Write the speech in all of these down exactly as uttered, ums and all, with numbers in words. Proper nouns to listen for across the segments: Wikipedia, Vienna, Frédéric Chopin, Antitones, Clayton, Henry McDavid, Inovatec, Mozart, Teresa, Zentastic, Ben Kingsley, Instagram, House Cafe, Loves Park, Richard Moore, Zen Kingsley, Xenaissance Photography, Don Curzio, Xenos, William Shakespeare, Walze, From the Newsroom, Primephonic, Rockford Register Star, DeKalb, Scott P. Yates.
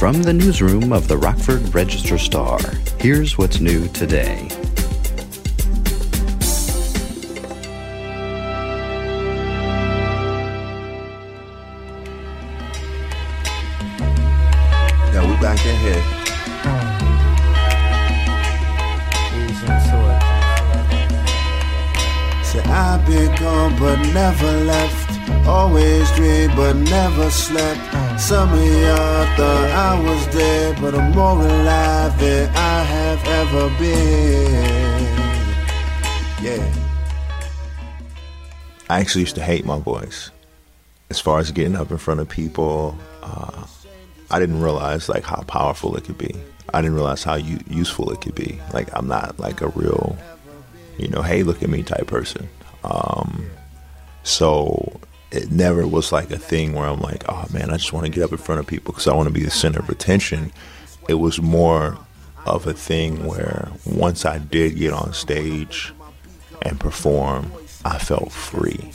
From the newsroom of the Rockford Register Star, here's what's new today. Now we're back in here. Said I've been gone but never left, always dreamed but never slept. Some of y'all thought I was dead, but I'm more alive than I have ever been. Yeah. I actually used to hate my voice. As far as getting up in front of people, uh, I didn't realize like how powerful it could be. I didn't realize how u- useful it could be. Like I'm not like a real, you know, hey, look at me type person. Um, so. It never was like a thing where I'm like, oh, man, I just want to get up in front of people because I want to be the center of attention. It was more of a thing where once I did get on stage and perform, I felt free.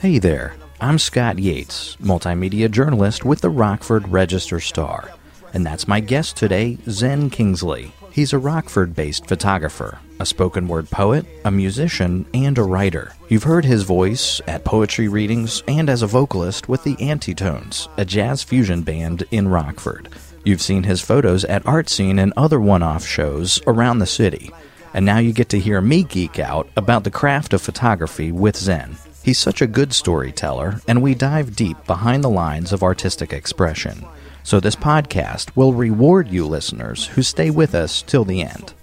Hey there, I'm Scott Yates, multimedia journalist with the Rockford Register Star. And that's my guest today, Ben Kingsley. He's a Rockford-based photographer, a spoken word poet, a musician, and a writer. You've heard his voice at poetry readings and as a vocalist with the Antitones, a jazz fusion band in Rockford. You've seen his photos at Art Scene and other one-off shows around the city. And now you get to hear me geek out about the craft of photography with Zen. He's such a good storyteller, and we dive deep behind the lines of artistic expression. So this podcast will reward you listeners who stay with us till the end.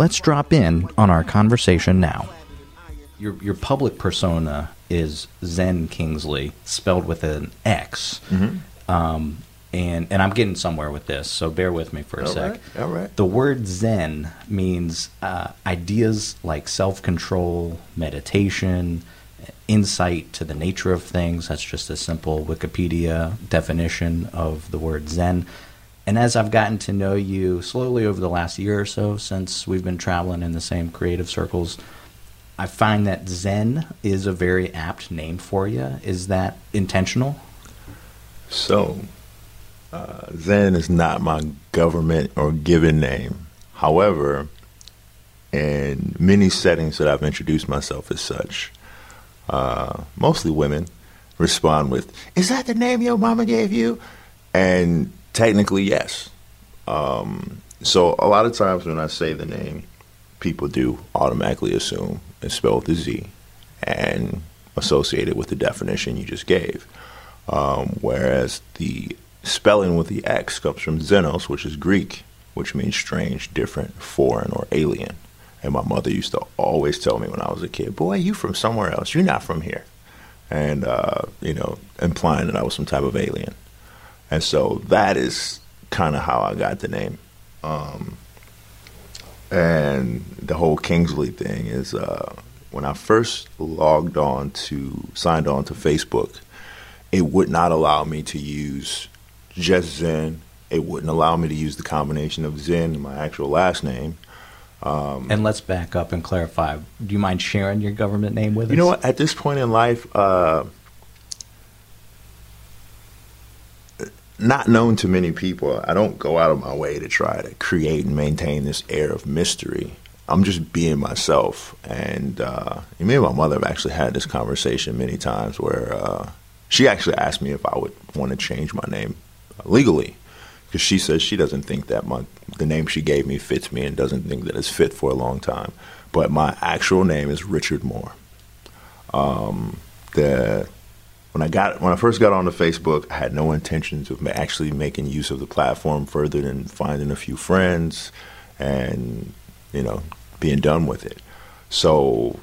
Let's drop in on our conversation now. Your your public persona is Ben Kingsley, spelled with an X. Mm-hmm. Um, and, and I'm getting somewhere with this, so bear with me for a all sec. Right, all right. The word Zen means uh, ideas like self-control, meditation, insight to the nature of things. That's just a simple Wikipedia definition of the word Zen. And as I've gotten to know you slowly over the last year or so, since we've been traveling in the same creative circles, I find that Zen is a very apt name for you. Is that intentional? So, uh, Zen is not my government or given name. However, in many settings that I've introduced myself as such, Uh, mostly women respond with, "Is that the name your mama gave you?" And technically, yes. Um, so a lot of times when I say the name, people do automatically assume it's spelled with a Z and associate it with the definition you just gave. Um, whereas the spelling with the X comes from Xenos, which is Greek, which means strange, different, foreign, or alien. And my mother used to always tell me when I was a kid, "Boy, you from somewhere else. You're not from here." And, uh, you know, implying that I was some type of alien. And so that is kind of how I got the name. Um, and the whole Kingsley thing is uh, when I first logged on to, signed on to Facebook, it would not allow me to use just Zen. It wouldn't allow me to use the combination of Zen and my actual last name. Um, and let's back up and clarify. Do you mind sharing your government name with us? You know what? At this point in life, uh, not known to many people, I don't go out of my way to try to create and maintain this air of mystery. I'm just being myself. And uh, me and my mother have actually had this conversation many times where uh, she actually asked me if I would want to change my name legally. Because she says she doesn't think that my the name she gave me fits me and doesn't think that it's fit for a long time. But my actual name is Richard Moore. Um, the when I got when I first got onto Facebook, I had no intentions of actually making use of the platform further than finding a few friends and you know being done with it. So,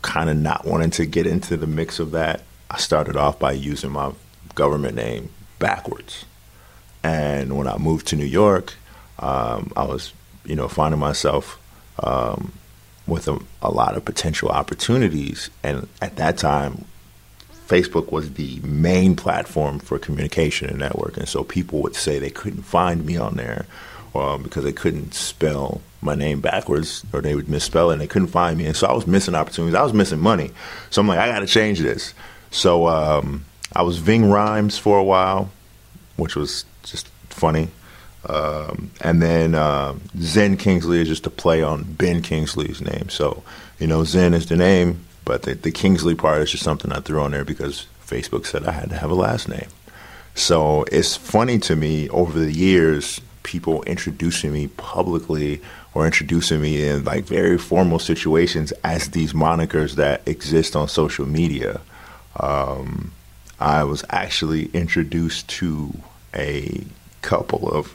kind of not wanting to get into the mix of that, I started off by using my government name backwards. And when I moved to New York, um, I was, you know, finding myself um, with a, a lot of potential opportunities. And at that time, Facebook was the main platform for communication and networking. So people would say they couldn't find me on there um, because they couldn't spell my name backwards or they would misspell it and they couldn't find me. And so I was missing opportunities. I was missing money. So I'm like, I got to change this. So um, I was Ving Rhymes for a while. which was just funny. Um, and then uh, Zen Kingsley is just a play on Ben Kingsley's name. So, you know, Zen is the name, but the, the Kingsley part is just something I threw on there because Facebook said I had to have a last name. So it's funny to me over the years, people introducing me publicly or introducing me in like very formal situations as these monikers that exist on social media. Um, I was actually introduced to a couple of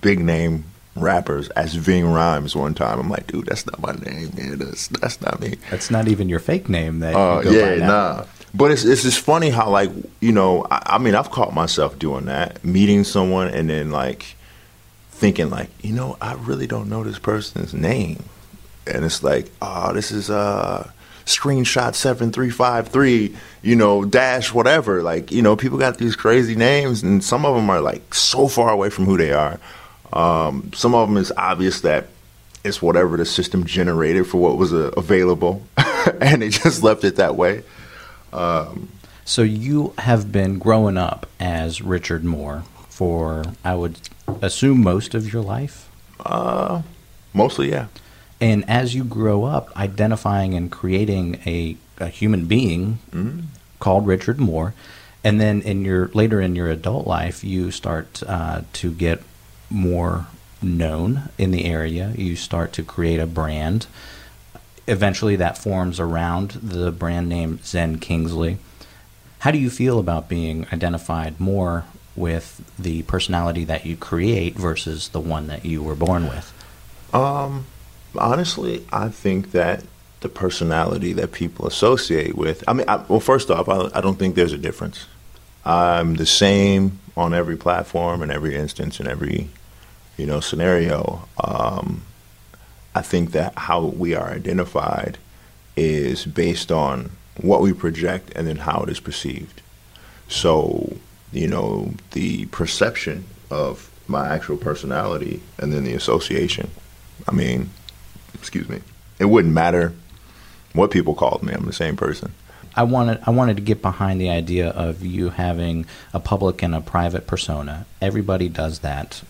big name rappers as Ving Rhymes one time. I'm like, dude, that's not my name, man. That's, that's not me. That's not even your fake name. That uh, you go yeah, by now. Nah. But it's it's just funny how, like, you know, I, I mean, I've caught myself doing that, meeting someone and then like thinking like, you know, I really don't know this person's name. And it's like, oh, this is uh screenshot seven three five three, you know, dash whatever. Like, you know, people got these crazy names and some of them are like so far away from who they are. Um, some of them is obvious that it's whatever the system generated for what was uh, available and they just left it that way. Um, so you have been growing up as Richard Moore for, I would assume, most of your life? Uh, mostly, yeah. And as you grow up, identifying and creating a, a human being mm-hmm. called Richard Moore, and then in your later in your adult life, you start uh, to get more known in the area. You start to create a brand. Eventually, that forms around the brand name Zen Kingsley. How do you feel about being identified more with the personality that you create versus the one that you were born with? Um. Honestly, I think that the personality that people associate with, I mean, I, well, first off, I, I don't think there's a difference. I'm the same on every platform and in every instance and in every, you know, scenario. Um, I think that how we are identified is based on what we project and then how it is perceived. So, you know, the perception of my actual personality and then the association, I mean, excuse me, it wouldn't matter what people called me. I'm the same person. I wanted I wanted to get behind the idea of you having a public and a private persona. Everybody does that.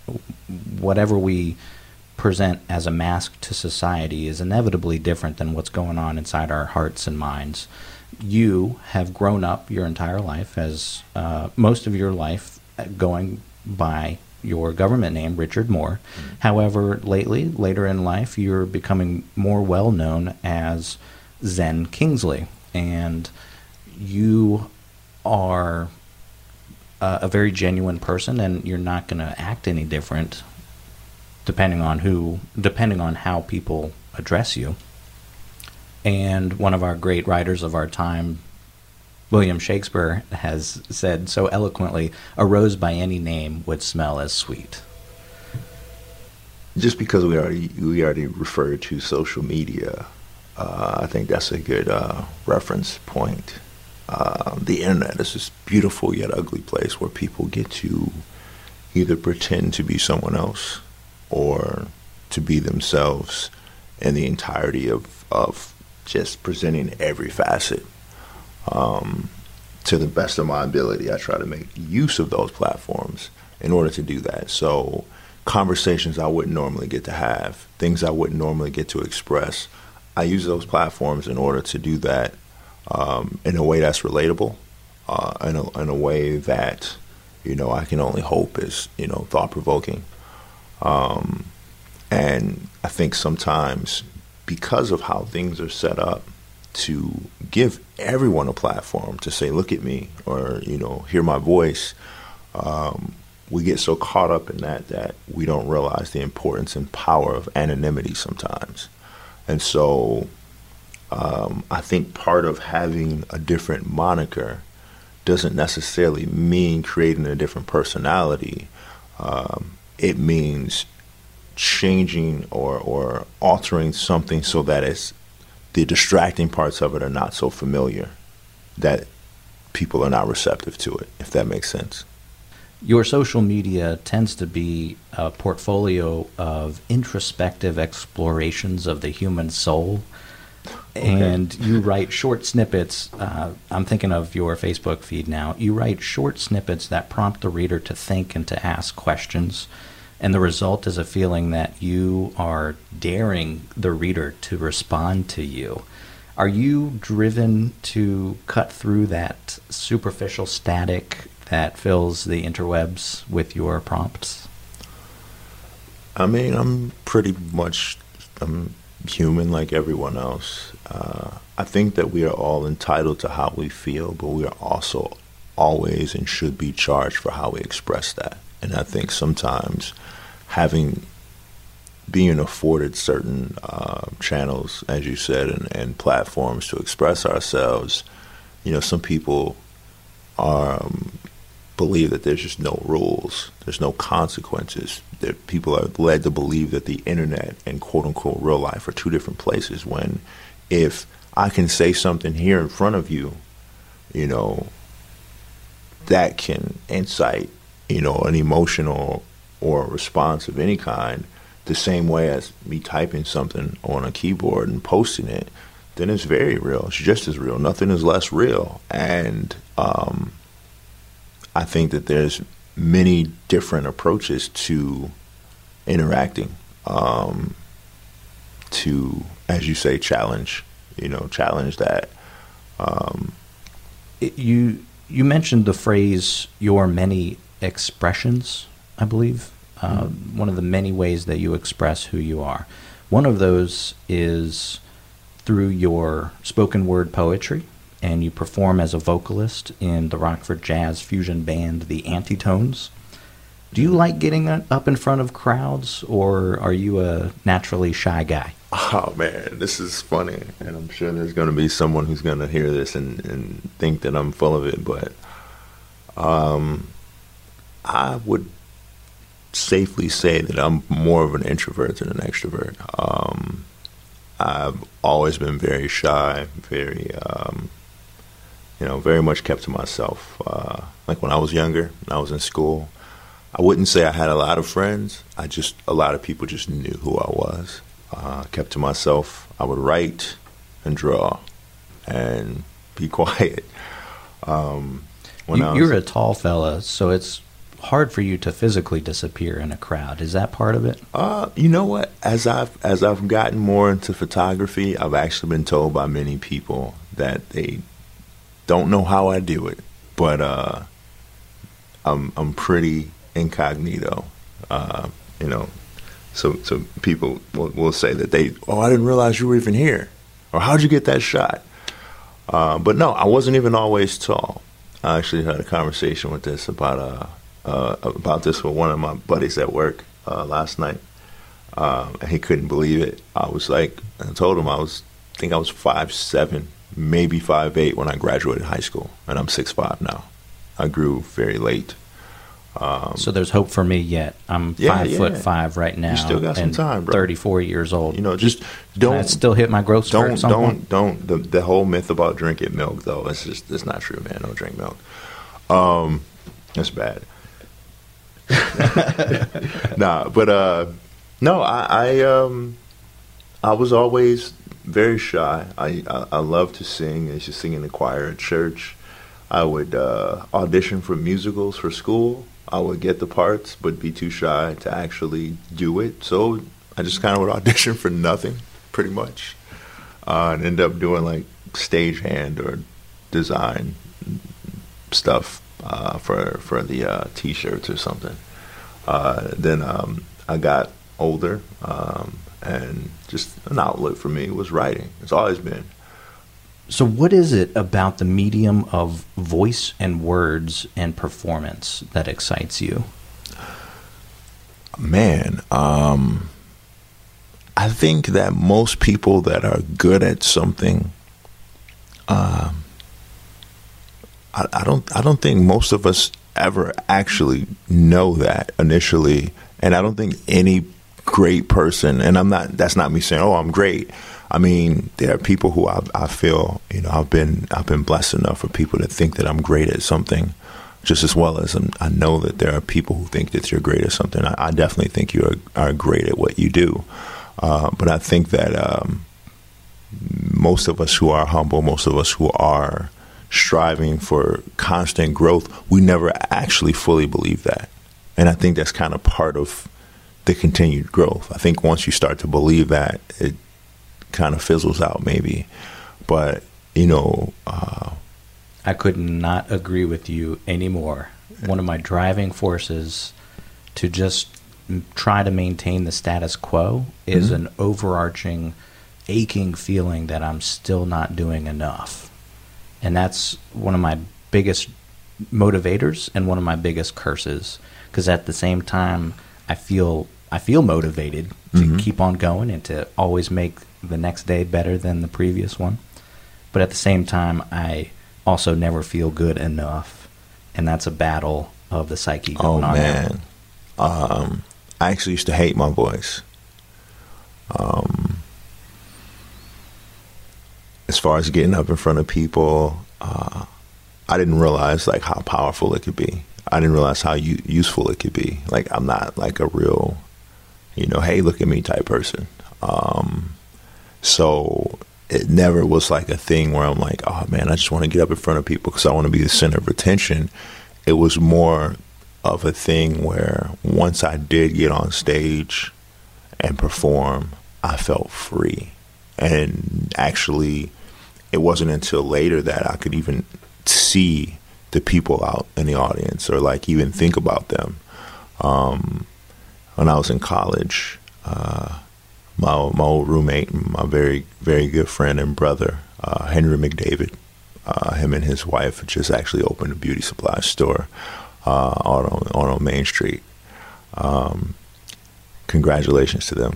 Whatever we present as a mask to society is inevitably different than what's going on inside our hearts and minds. You have grown up your entire life as uh, most of your life going by your government name, Richard Moore. Mm-hmm. However, lately, later in life, you're becoming more well-known as Zen Kingsley. And you are a, a very genuine person, and you're not going to act any different depending on who, depending on how people address you. And one of our great writers of our time, William Shakespeare, has said so eloquently, "A rose by any name would smell as sweet." Just because we already we already referred to social media, uh, I think that's a good uh, reference point. Uh, the internet is this beautiful yet ugly place where people get to either pretend to be someone else or to be themselves, and the entirety of of just presenting every facet. Um, to the best of my ability, I try to make use of those platforms in order to do that. So conversations I wouldn't normally get to have, things I wouldn't normally get to express, I use those platforms in order to do that um, in a way that's relatable, uh, in, a, in a way that, you know, I can only hope is, you know, thought-provoking. Um, and I think sometimes because of how things are set up, to give everyone a platform to say, look at me, or, you know, hear my voice. Um, we get so caught up in that that we don't realize the importance and power of anonymity sometimes. And so um, I think part of having a different moniker doesn't necessarily mean creating a different personality. Um, it means changing or, or altering something so that it's the distracting parts of it are not so familiar that people are not receptive to it, if that makes sense. Your social media tends to be a portfolio of introspective explorations of the human soul. and you write short snippets. Uh, I'm thinking of your Facebook feed now. You write short snippets that prompt the reader to think and to ask questions, and the result is a feeling that you are daring the reader to respond to you. Are you driven to cut through that superficial static that fills the interwebs with your prompts? I mean, I'm pretty much I'm human like everyone else. Uh, I think that we are all entitled to how we feel, but we are also always and should be charged for how we express that. And I think sometimes having being afforded certain uh, channels, as you said, and, and platforms to express ourselves, you know, some people are, um, believe that there's just no rules, there's no consequences, that people are led to believe that the internet and quote-unquote real life are two different places, when if I can say something here in front of you, you know, that can incite, you know, an emotional or a response of any kind, the same way as me typing something on a keyboard and posting it, then it's very real. It's just as real. Nothing is less real. And um, I think that there's many different approaches to interacting, um, to, as you say, challenge, you know, challenge that. Um, it, you, you mentioned the phrase, your many expressions, I believe. Uh, one of the many ways that you express who you are. One of those is through your spoken word poetry, and you perform as a vocalist in the Rockford jazz fusion band, the Antitones. Do you like getting up in front of crowds, or are you a naturally shy guy? Oh, man, this is funny, and I'm sure there's going to be someone who's going to hear this and, and think that I'm full of it, but um, I would safely say that I'm more of an introvert than an extrovert. Um, I've always been very shy, very, um, you know, very much kept to myself. Uh, like when I was younger, when I was in school, I wouldn't say I had a lot of friends. I just, a lot of people just knew who I was. Uh, kept to myself. I would write and draw and be quiet. Um, when you, I was, you're a tall fella, so it's hard for you to physically disappear in a crowd. Is that part of it? Uh, you know what? As I've as I've gotten more into photography, I've actually been told by many people that they don't know how I do it, but uh, I'm I'm pretty incognito. Uh, you know, so so people will, will say that they, oh, I didn't realize you were even here, or how'd you get that shot? Uh, but no, I wasn't even always tall. I actually had a conversation with this about uh. Uh, about this with one of my buddies at work uh, last night, um, and he couldn't believe it. I was like, I told him I was, I think I was five seven, maybe five eight when I graduated high school, and I'm six five now. I grew very late. Um, so there's hope for me yet. I'm yeah, five yeah. foot five right now. You still got some time, bro. Thirty-four years old. You know, just don't. Can I still hit my growth spurt at some point? Don't don't the the whole myth about drinking milk though. It's just it's not true, man. Don't drink milk. Um, that's bad. nah, but uh, no, I I, um, I was always very shy. I, I, I love to sing. I used to sing in the choir at church. I would uh, audition for musicals for school. I would get the parts, but be too shy to actually do it. So I just kind of would audition for nothing, pretty much, uh, and end up doing like stagehand or design stuff. Uh, for for the uh, t-shirts or something. Uh, then um, I got older, um, and just an outlet for me was writing. It's always been. So what is it about the medium of voice and words and performance that excites you? Man, um, I think that most people that are good at something, um, I don't. I don't think most of us ever actually know that initially, and I don't think any great person. And I'm not. That's not me saying, "Oh, I'm great." I mean, there are people who I, I feel, you know, I've been I've been blessed enough for people to think that I'm great at something, just as well as I'm, I know that there are people who think that you're great at something. I, I definitely think you are, are great at what you do, uh, but I think that um, most of us who are humble, most of us who are striving for constant growth, we never actually fully believe that. And I think that's kind of part of the continued growth. I think once you start to believe that, it kind of fizzles out maybe. But, you know... Uh, I could not agree with you anymore. One of my driving forces to just try to maintain the status quo is mm-hmm. an overarching, aching feeling that I'm still not doing enough. And that's one of my biggest motivators and one of my biggest curses, because at the same time, I feel I feel motivated to mm-hmm. keep on going and to always make the next day better than the previous one. But at the same time, I also never feel good enough, and that's a battle of the psyche going on. Oh, man. Um, I actually used to hate my voice. Um, as far as getting up in front of people, uh, I didn't realize, like, how powerful it could be. I didn't realize how u- useful it could be. Like, I'm not, like, a real, you know, hey, look at me type person. Um, so... It never was like a thing where I'm like, oh, man, I just want to get up in front of people because I want to be the center of attention. It was more of a thing where once I did get on stage and perform, I felt free. And actually, it wasn't until later that I could even see the people out in the audience or like even think about them. Um, when I was in college, uh My, my old roommate, and my very, very good friend and brother, uh, Henry McDavid, uh, him and his wife just actually opened a beauty supply store uh, out on, out on Main Street. Um, congratulations to them.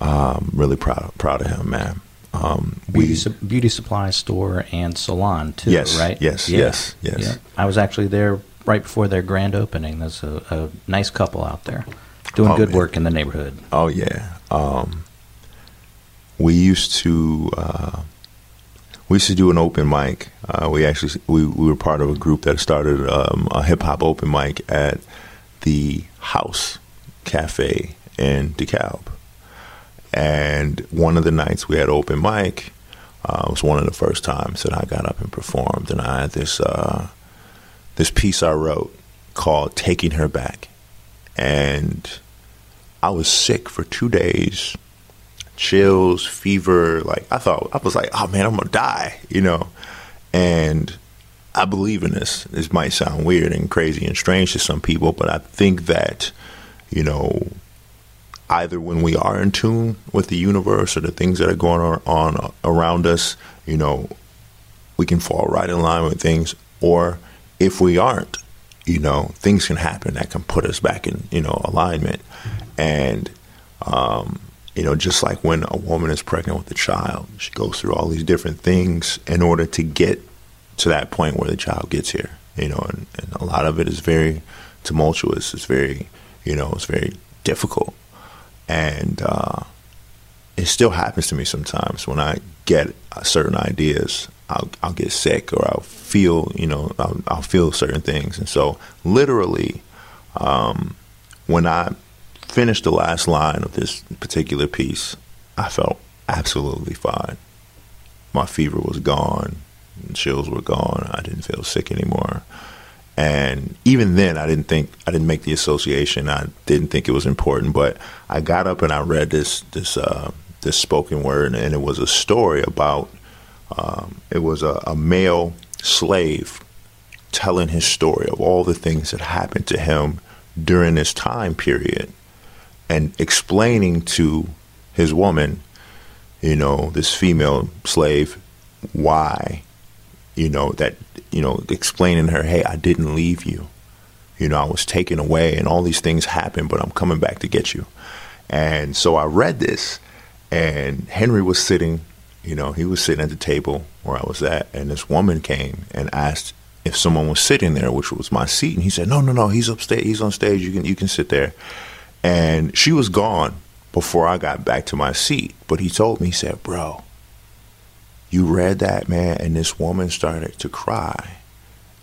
Um, really proud, proud of him, man. Um, beauty, we, su- beauty supply store and salon, too, yes, right? Yes, yeah. yes, yes. Yeah. I was actually there right before their grand opening. There's a, a nice couple out there doing oh, good man. work in the neighborhood. Oh, yeah. Um, we used to, uh, we used to do an open mic. Uh, we actually, we, we were part of a group that started, um, a hip hop open mic at the House Cafe in DeKalb. And one of the nights we had open mic, uh, it was one of the first times that I got up and performed. And I had this, uh, this piece I wrote called Taking Her Back. And I was sick for two days, chills, fever. Like I thought, I was like, oh man, I'm gonna die, you know? And I believe in this. This might sound weird and crazy and strange to some people, but I think that, you know, either when we are in tune with the universe or the things that are going on around us, you know, we can fall right in line with things. Or if we aren't, you know, things can happen that can put us back in, you know, alignment. And, um, you know, just like when a woman is pregnant with a child, she goes through all these different things in order to get to that point where the child gets here, you know, and, and a lot of it is very tumultuous. It's very, you know, it's very difficult. And uh, it still happens to me sometimes when I get certain ideas. I'll, I'll get sick or I'll feel, you know, I'll, I'll feel certain things. And so literally um, when I finished the last line of this particular piece, I felt absolutely fine. My fever was gone. Chills were gone. I didn't feel sick anymore. And even then I didn't think, I didn't make the association. I didn't think it was important, but I got up and I read this, this, uh, this spoken word, and it was a story about Um, it was a, a male slave telling his story of all the things that happened to him during this time period and explaining to his woman, you know, this female slave, why, you know, that, you know, explaining to her, hey, I didn't leave you. You know, I was taken away and all these things happened, but I'm coming back to get you. And so I read this, and Henry was sitting You know, he was sitting at the table where I was at, and this woman came and asked if someone was sitting there, which was my seat. And he said, no, no, no, he's upstage. He's on stage. You can you can sit there. And she was gone before I got back to my seat. But he told me, he said, bro, you read that, man. And this woman started to cry.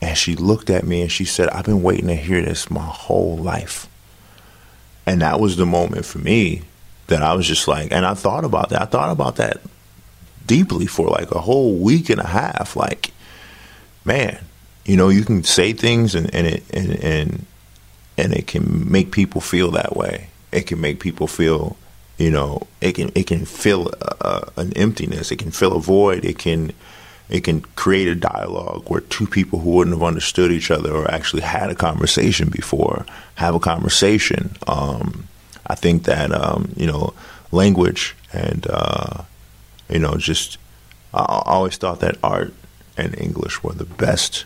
And she looked at me and she said, I've been waiting to hear this my whole life. And that was the moment for me that I was just like, and I thought about that. I thought about that deeply for like a whole week and a half. Like, man, you know, you can say things and, and it and, and and it can make people feel that way. It can make people feel, you know, it can it can fill a, an emptiness. It can fill a void. It can it can create a dialogue where two people who wouldn't have understood each other or actually had a conversation before have a conversation. Um, I think that um, you know, language and uh, you know, just I, I always thought that art and English were the best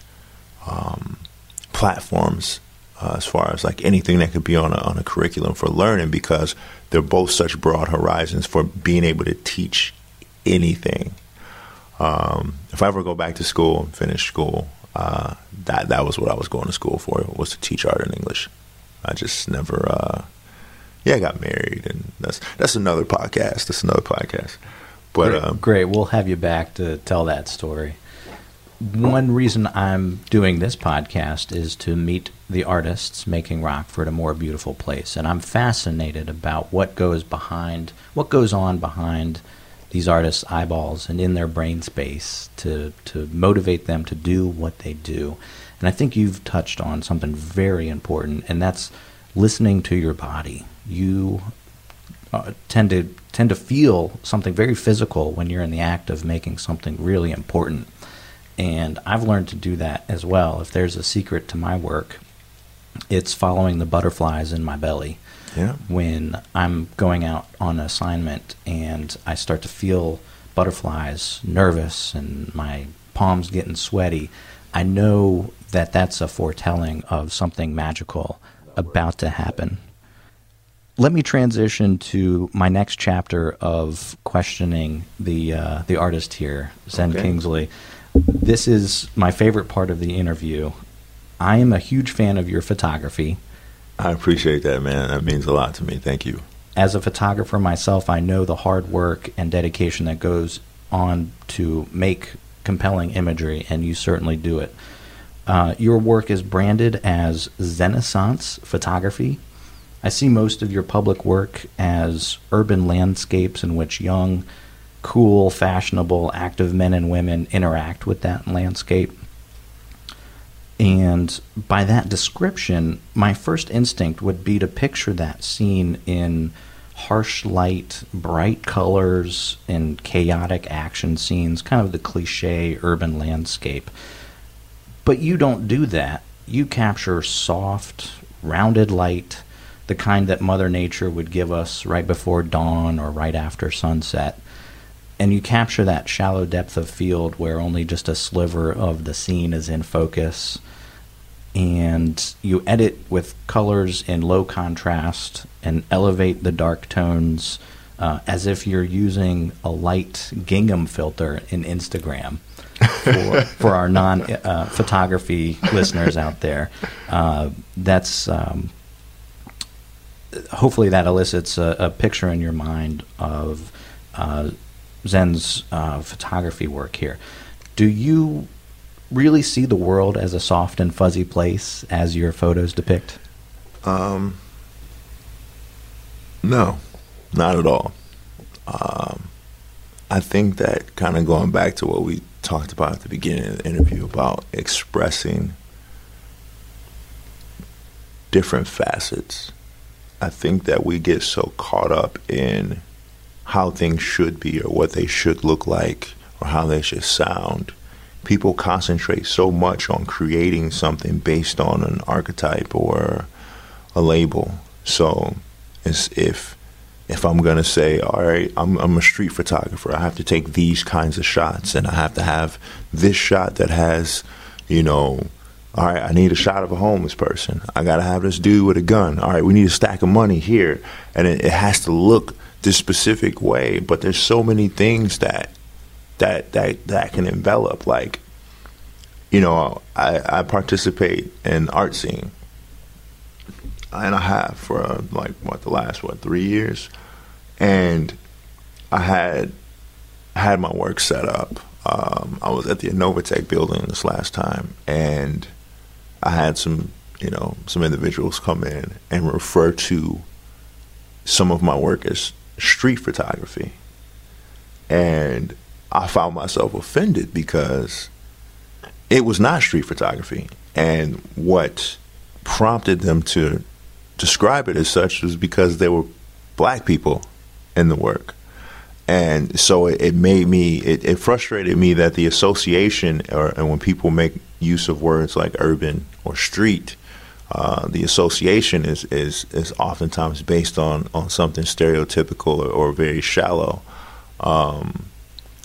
um, platforms. Uh, as far as like anything that could be on a, on a curriculum for learning, because they're both such broad horizons for being able to teach anything. Um, if I ever go back to school and finish school, uh, that that was what I was going to school for, was to teach art and English. I just never, uh, yeah, I got married, and that's that's another podcast. That's another podcast. But great. Um, great, we'll have you back to tell that story. One reason I'm doing this podcast is to meet the artists making Rockford a more beautiful place. And I'm fascinated about what goes behind, what goes on behind these artists' eyeballs and in their brain space to, to motivate them to do what they do. And I think you've touched on something very important, and that's listening to your body. You uh, tend to, tend to feel something very physical when you're in the act of making something really important. And I've learned to do that as well. If there's a secret to my work, it's following the butterflies in my belly. Yeah. When I'm going out on assignment and I start to feel butterflies, nervous, and my palms getting sweaty, I know that that's a foretelling of something magical about to happen. Let me transition to my next chapter of questioning the uh, the artist here, Ben okay. Kingsley. This is my favorite part of the interview. I am a huge fan of your photography. I appreciate that, man. That means a lot to me. Thank you. As a photographer myself, I know the hard work and dedication that goes on to make compelling imagery, and you certainly do it. Uh, your work is branded as Xenaissance Photography. I see most of your public work as urban landscapes in which young, cool, fashionable, active men and women interact with that landscape. And by that description, my first instinct would be to picture that scene in harsh light, bright colors, and chaotic action scenes, kind of the cliche urban landscape. But you don't do that. You capture soft, rounded light, the kind that Mother Nature would give us right before dawn or right after sunset. And you capture that shallow depth of field where only just a sliver of the scene is in focus. And you edit with colors in low contrast and elevate the dark tones uh, as if you're using a light gingham filter in Instagram for, for our non-photography uh, listeners out there. Uh, that's um, hopefully that elicits a, a picture in your mind of uh, Zen's uh, photography work here. Do you really see the world as a soft and fuzzy place as your photos depict? Um, no, not at all. Um, I think that kind of going back to what we talked about at the beginning of the interview about expressing different facets. I think that we get so caught up in how things should be or what they should look like or how they should sound. People concentrate so much on creating something based on an archetype or a label. So it's if if I'm going to say, all right, I'm, I'm a street photographer, I have to take these kinds of shots, and I have to have this shot that has, you know, all right, I need a shot of a homeless person. I got to have this dude with a gun. All right, we need a stack of money here. And it, it has to look this specific way, but there's so many things that that that that can envelop. Like, you know, I, I participate in art scene, and I have for uh, like what the last what three years, and I had had my work set up. Um, I was at the Inovatec building this last time, and I had some you know some individuals come in and refer to some of my work as street photography, and I found myself offended because it was not street photography. And what prompted them to describe it as such was because there were black people in the work. And so it, it made me, it, it frustrated me that the association, or, and when people make use of words like urban or street, uh, the association is, is, is oftentimes based on, on something stereotypical or, or very shallow. Um,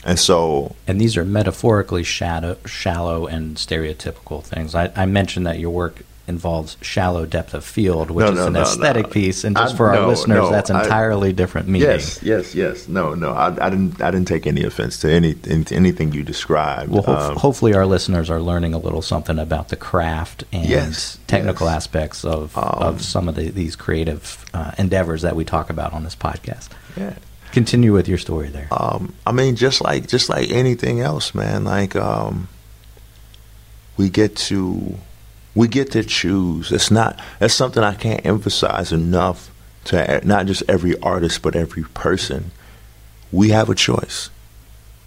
and so. And these are metaphorically shadow, shallow and stereotypical things. I, I mentioned that your work involves shallow depth of field, which no, no, is an no, aesthetic no. piece, and just I, for our no, listeners, no, that's entirely I, different meaning. Yes, yes, yes. No, no, I, I didn't. I didn't take any offense to any to anything you described. Well, ho- um, hopefully, our listeners are learning a little something about the craft and yes, technical yes. aspects of um, of some of the, these creative uh, endeavors that we talk about on this podcast. Yeah. Continue with your story there. Um, I mean, just like just like anything else, man. Like um, we get to. We get to choose. It's not, that's something I can't emphasize enough to not just every artist, but every person. We have a choice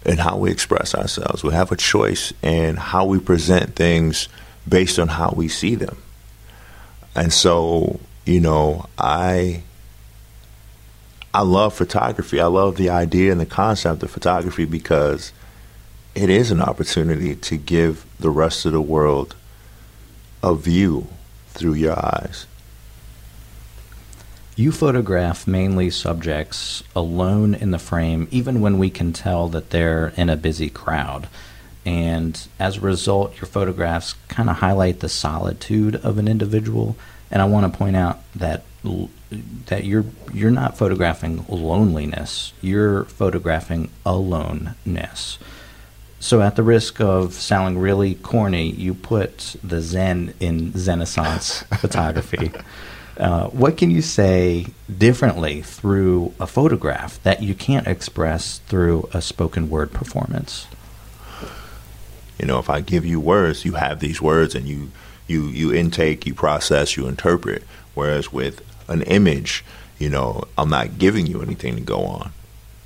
in how we express ourselves. We have a choice in how we present things based on how we see them. And so, you know, I, I love photography. I love the idea and the concept of photography because it is an opportunity to give the rest of the world a view through your eyes. You photograph mainly subjects alone in the frame, even when we can tell that they're in a busy crowd. And as a result, your photographs kind of highlight the solitude of an individual. And I want to point out that that you're you're not photographing loneliness, you're photographing aloneness. So at the risk of sounding really corny, you put the Zen in Xenaissance photography. Uh, what can you say differently through a photograph that you can't express through a spoken word performance? You know, if I give you words, you have these words and you, you, you intake, you process, you interpret. Whereas with an image, you know, I'm not giving you anything to go on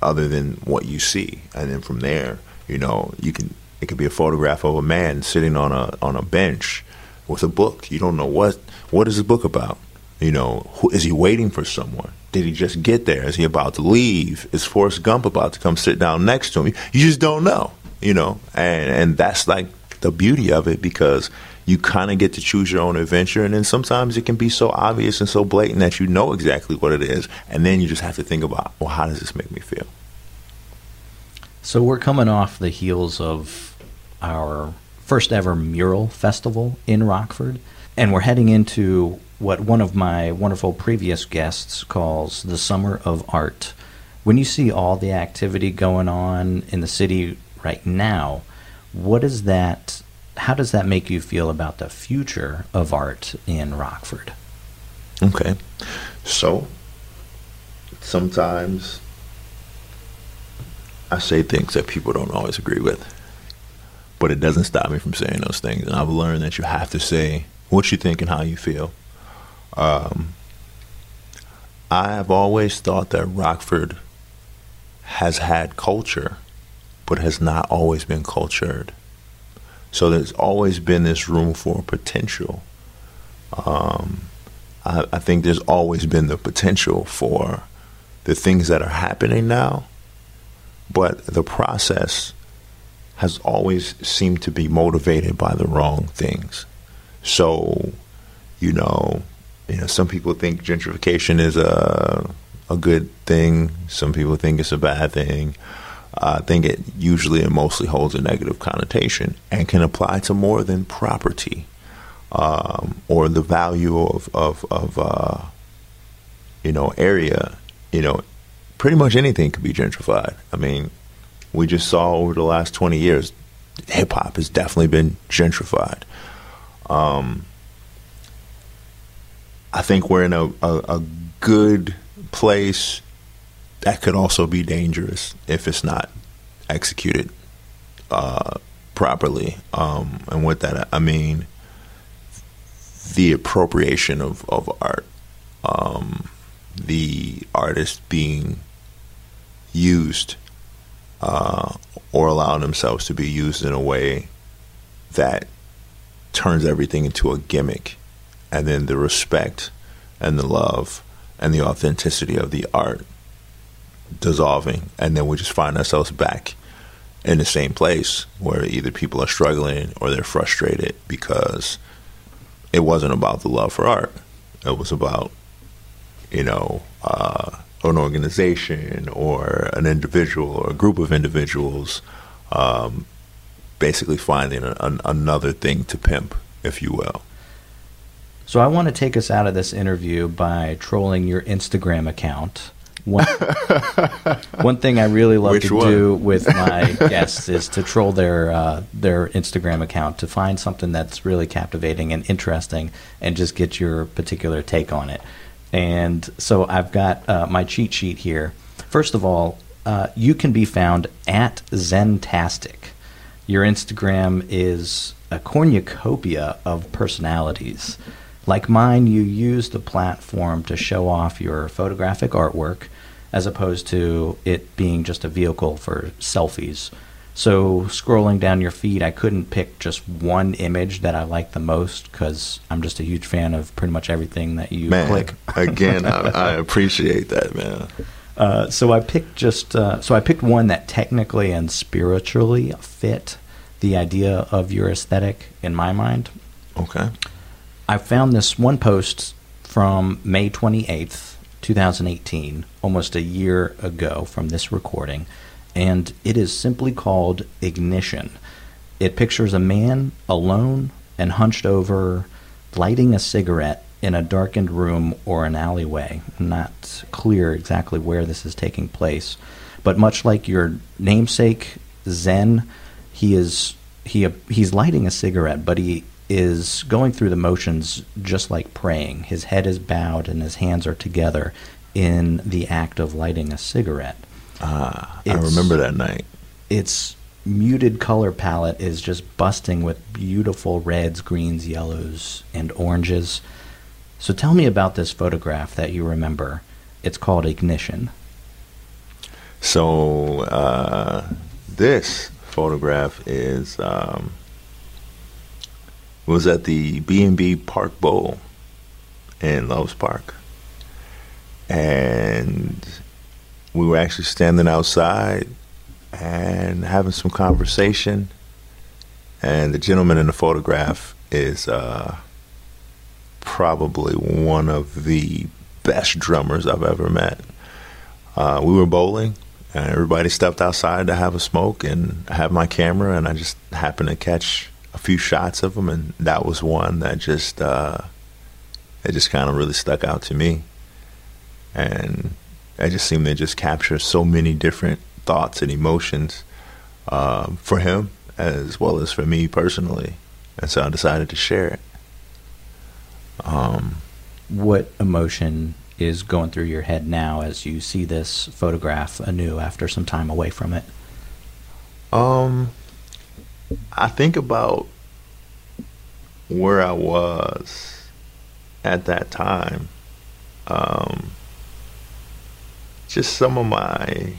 other than what you see. And then from there, you know, you can. It could be a photograph of a man sitting on a on a bench with a book. You don't know what what is the book about. You know, who, is he waiting for someone? Did he just get there? Is he about to leave? Is Forrest Gump about to come sit down next to him? You just don't know. You know, and and that's like the beauty of it, because you kind of get to choose your own adventure, and then sometimes it can be so obvious and so blatant that you know exactly what it is, and then you just have to think about, well, how does this make me feel? So we're coming off the heels of our first ever mural festival in Rockford, and we're heading into what one of my wonderful previous guests calls the summer of art. When you see all the activity going on in the city right now, what is that, how does that make you feel about the future of art in Rockford? Okay. So sometimes I say things that people don't always agree with, but it doesn't stop me from saying those things. And I've learned that you have to say what you think and how you feel. Um, I have always thought that Rockford has had culture, but has not always been cultured. So there's always been this room for potential. Um, I, I think there's always been the potential for the things that are happening now. But the process has always seemed to be motivated by the wrong things. So, you know, you know, some people think gentrification is a a good thing. Some people think it's a bad thing. Uh, I think it usually and mostly holds a negative connotation and can apply to more than property um, or the value of of, of uh, you know, area, you know. Pretty much anything could be gentrified. I mean, we just saw over the last twenty years, hip-hop has definitely been gentrified. Um, I think we're in a, a, a good place that could also be dangerous if it's not executed uh, properly. Um, and with that, I mean the appropriation of, of art. Um, the artist being used uh, or allowing themselves to be used in a way that turns everything into a gimmick. And then the respect and the love and the authenticity of the art dissolving, and then we just find ourselves back in the same place where either people are struggling or they're frustrated because it wasn't about the love for art. It was about, you know, uh, an organization or an individual or a group of individuals um, basically finding a, an, another thing to pimp, if you will. So I want to take us out of this interview by trolling your Instagram account. One, one thing I really love Which to one? do with my guests is to troll their uh, their Instagram account to find something that's really captivating and interesting and just get your particular take on it. And so I've got uh, my cheat sheet here. First of all, uh, you can be found at Zentastic. Your Instagram is a cornucopia of personalities. Like mine, you use the platform to show off your photographic artwork as opposed to it being just a vehicle for selfies. So scrolling down your feed, I couldn't pick just one image that I like the most because I'm just a huge fan of pretty much everything that you man, click. Again, I, I appreciate that, man. Uh, so I picked just uh, so I picked one that technically and spiritually fit the idea of your aesthetic in my mind. Okay. I found this one post from May twenty-eighth, two thousand eighteen, almost a year ago from this recording, and it is simply called Ignition. It pictures a man alone and hunched over, lighting a cigarette in a darkened room or an alleyway. Not clear exactly where this is taking place, but much like your namesake, Zen, he is he he's lighting a cigarette, but he is going through the motions just like praying. His head is bowed and his hands are together in the act of lighting a cigarette. Ah, it's, I remember that night. Its muted color palette is just busting with beautiful reds, greens, yellows, and oranges. So tell me about this photograph that you remember. It's called Ignition. So uh, this photograph is... Um was at the B and B Park Bowl in Loves Park. And we were actually standing outside and having some conversation. And the gentleman in the photograph is uh, probably one of the best drummers I've ever met. Uh, we were bowling, and everybody stepped outside to have a smoke and have my camera, and I just happened to catch a few shots of him, and that was one that just uh, it just kind of really stuck out to me, and I just seemed to just capture so many different thoughts and emotions um, for him as well as for me personally, and so I decided to share it. Um, what emotion is going through your head now as you see this photograph anew after some time away from it? Um. I think about where I was at that time. Um, just some of my,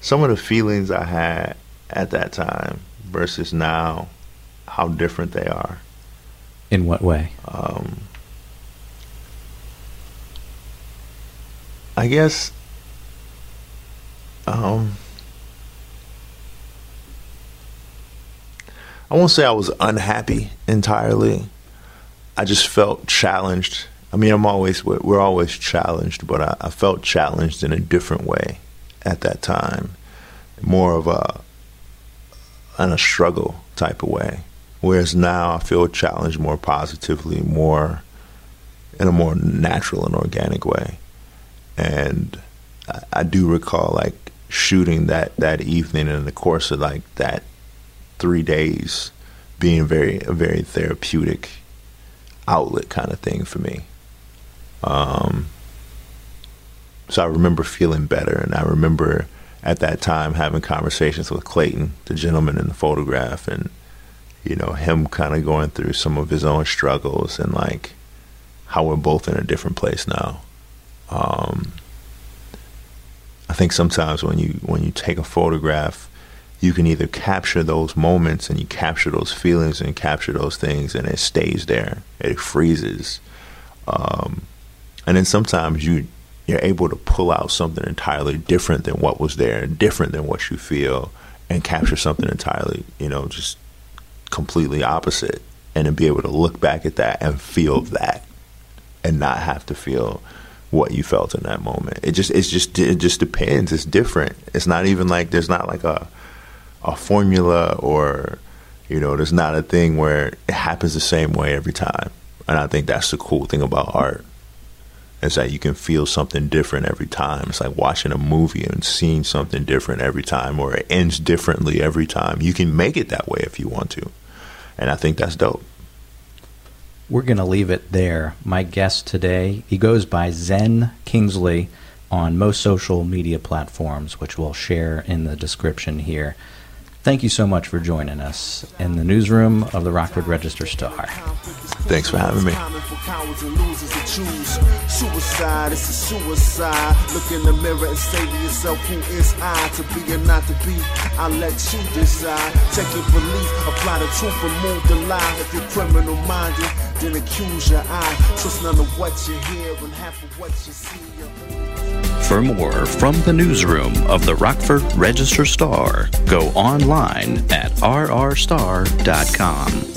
some of the feelings I had at that time versus now, how different they are. In what way? Um, I guess, um, I won't say I was unhappy entirely. I just felt challenged. I mean, I'm always we're always challenged, but I, I felt challenged in a different way at that time, more of a in a struggle type of way. Whereas now I feel challenged more positively, more in a more natural and organic way. And I, I do recall like shooting that that evening, and in the course of like that three days, being very a very therapeutic outlet kind of thing for me. Um, so I remember feeling better, and I remember at that time having conversations with Clayton, the gentleman in the photograph, and you know him kind of going through some of his own struggles and like how we're both in a different place now. Um, I think sometimes when you when you take a photograph, you can either capture those moments and you capture those feelings and capture those things, and it stays there. It freezes. Um, and then sometimes you, you're able to pull out something entirely different than what was there, different than what you feel, and capture something entirely, you know, just completely opposite, and then be able to look back at that and feel that and not have to feel what you felt in that moment. It just, it's just, it just depends. It's different. It's not even like, there's not like a, a formula, or, you know, there's not a thing where it happens the same way every time. And I think that's the cool thing about art, is that you can feel something different every time. It's like watching a movie and seeing something different every time, or it ends differently every time. You can make it that way if you want to. And I think that's dope. We're going to leave it there. My guest today, he goes by Zen Kingsley on most social media platforms, which we'll share in the description here. Thank you so much for joining us in the newsroom of the Rockford Register Star. Thanks for having me. Suicide, it's a suicide. Look in the mirror and say to yourself, who is I? To be or not to be, I let you decide. Check your belief, apply the truth, remove the lie. If you're criminal minded, then accuse your eye. Trust none of what you hear and half of what you see. For more from the newsroom of the Rockford Register Star, go online at r r star dot com.